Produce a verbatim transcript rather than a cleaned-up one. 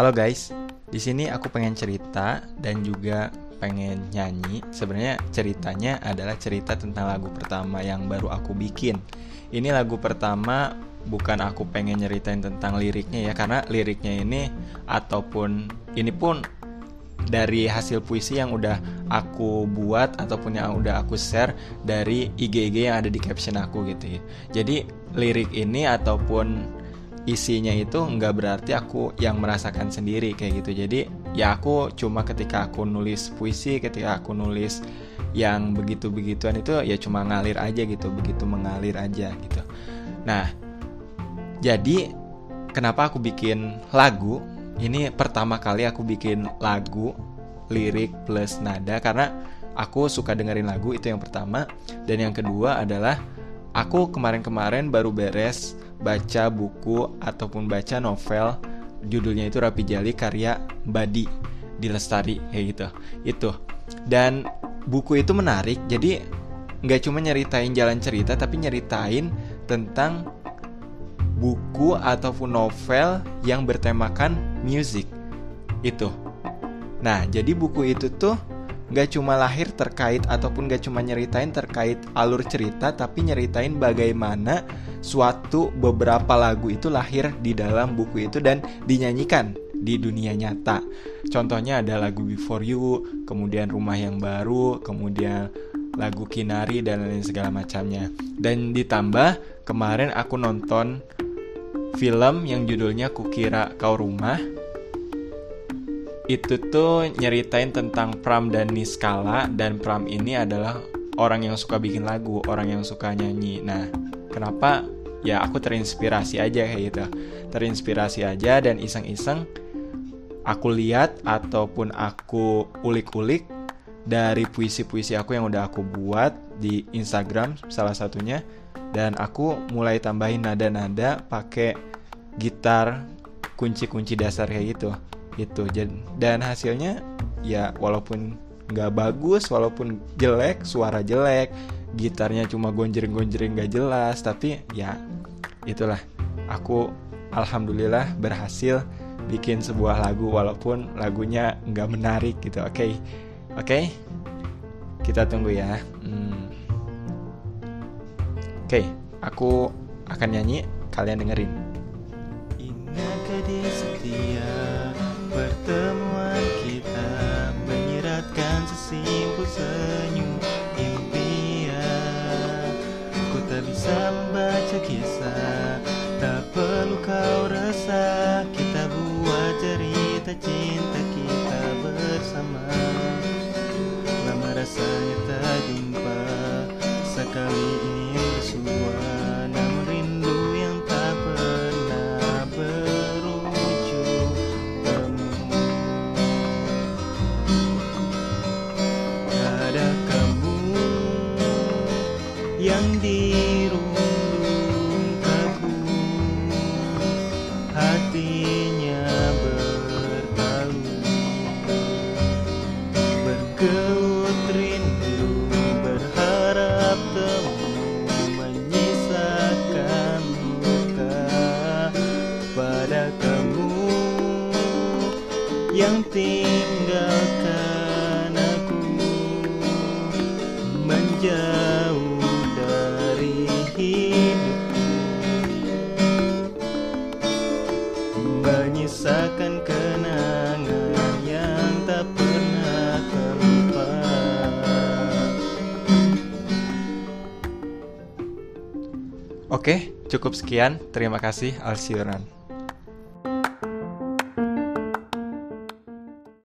Halo guys, di sini aku pengen cerita dan juga pengen nyanyi. Sebenarnya ceritanya adalah cerita tentang lagu pertama yang baru aku bikin. Ini lagu pertama bukan aku pengen nyeritain tentang liriknya ya, karena liriknya ini ataupun ini pun dari hasil puisi yang udah aku buat ataupun yang udah aku share dari I G I G yang ada di caption aku gitu ya. Jadi lirik ini ataupun isinya itu nggak berarti aku yang merasakan sendiri kayak gitu. Jadi ya aku cuma ketika aku nulis puisi, ketika aku nulis yang begitu-begituan itu ya cuma ngalir aja gitu, begitu mengalir aja gitu. Nah, jadi kenapa aku bikin lagu? Ini pertama kali aku bikin lagu, lirik plus nada, karena aku suka dengerin lagu, itu yang pertama. Dan yang kedua adalah aku kemarin-kemarin baru beres baca buku ataupun baca novel, judulnya itu Rapijali karya Badi di Lestari kayak gitu. Itu. Dan buku itu menarik. Jadi enggak cuma nyeritain jalan cerita, tapi nyeritain tentang buku ataupun novel yang bertemakan music. Itu. Nah, jadi buku itu tuh gak cuma lahir terkait ataupun gak cuma nyeritain terkait alur cerita, tapi nyeritain bagaimana suatu beberapa lagu itu lahir di dalam buku itu dan dinyanyikan di dunia nyata. Contohnya ada lagu Before You, kemudian Rumah Yang Baru, kemudian lagu Kinari dan lain segala macamnya. Dan ditambah kemarin aku nonton film yang judulnya Kukira Kau Rumah. Itu tuh nyeritain tentang Pram dan Niskala, dan Pram ini adalah orang yang suka bikin lagu, orang yang suka nyanyi. Nah, kenapa? Ya aku terinspirasi aja kayak gitu. Terinspirasi aja dan iseng-iseng aku lihat ataupun aku ulik-ulik dari puisi-puisi aku yang udah aku buat di Instagram salah satunya, dan aku mulai tambahin nada-nada pakai gitar kunci-kunci dasar kayak gitu. Itu dan hasilnya ya walaupun nggak bagus, walaupun jelek, suara jelek, gitarnya cuma gonjreng-gonjreng nggak jelas, tapi ya itulah, aku alhamdulillah berhasil bikin sebuah lagu walaupun lagunya nggak menarik gitu. Oke okay. oke okay? Kita tunggu ya. hmm. oke okay. Aku akan nyanyi, kalian dengerin. Pertemuan kita menyiratkan sesimpul senyum impian. Ku tak bisa membaca kisah, tak perlu kau resah. Kita buat cerita cinta kita bersama. Lama rasanya tak jumpa, sekali ini bersua. Yang dirundungkaku, hatinya bertalu, bergelut rindu, berharap temu menyisakan luka pada kamu yang tinggalkan aku menjauh. Menyisakan kenangan yang tak pernah terlupa. Oke, cukup sekian. Terima kasih, Alsyuran.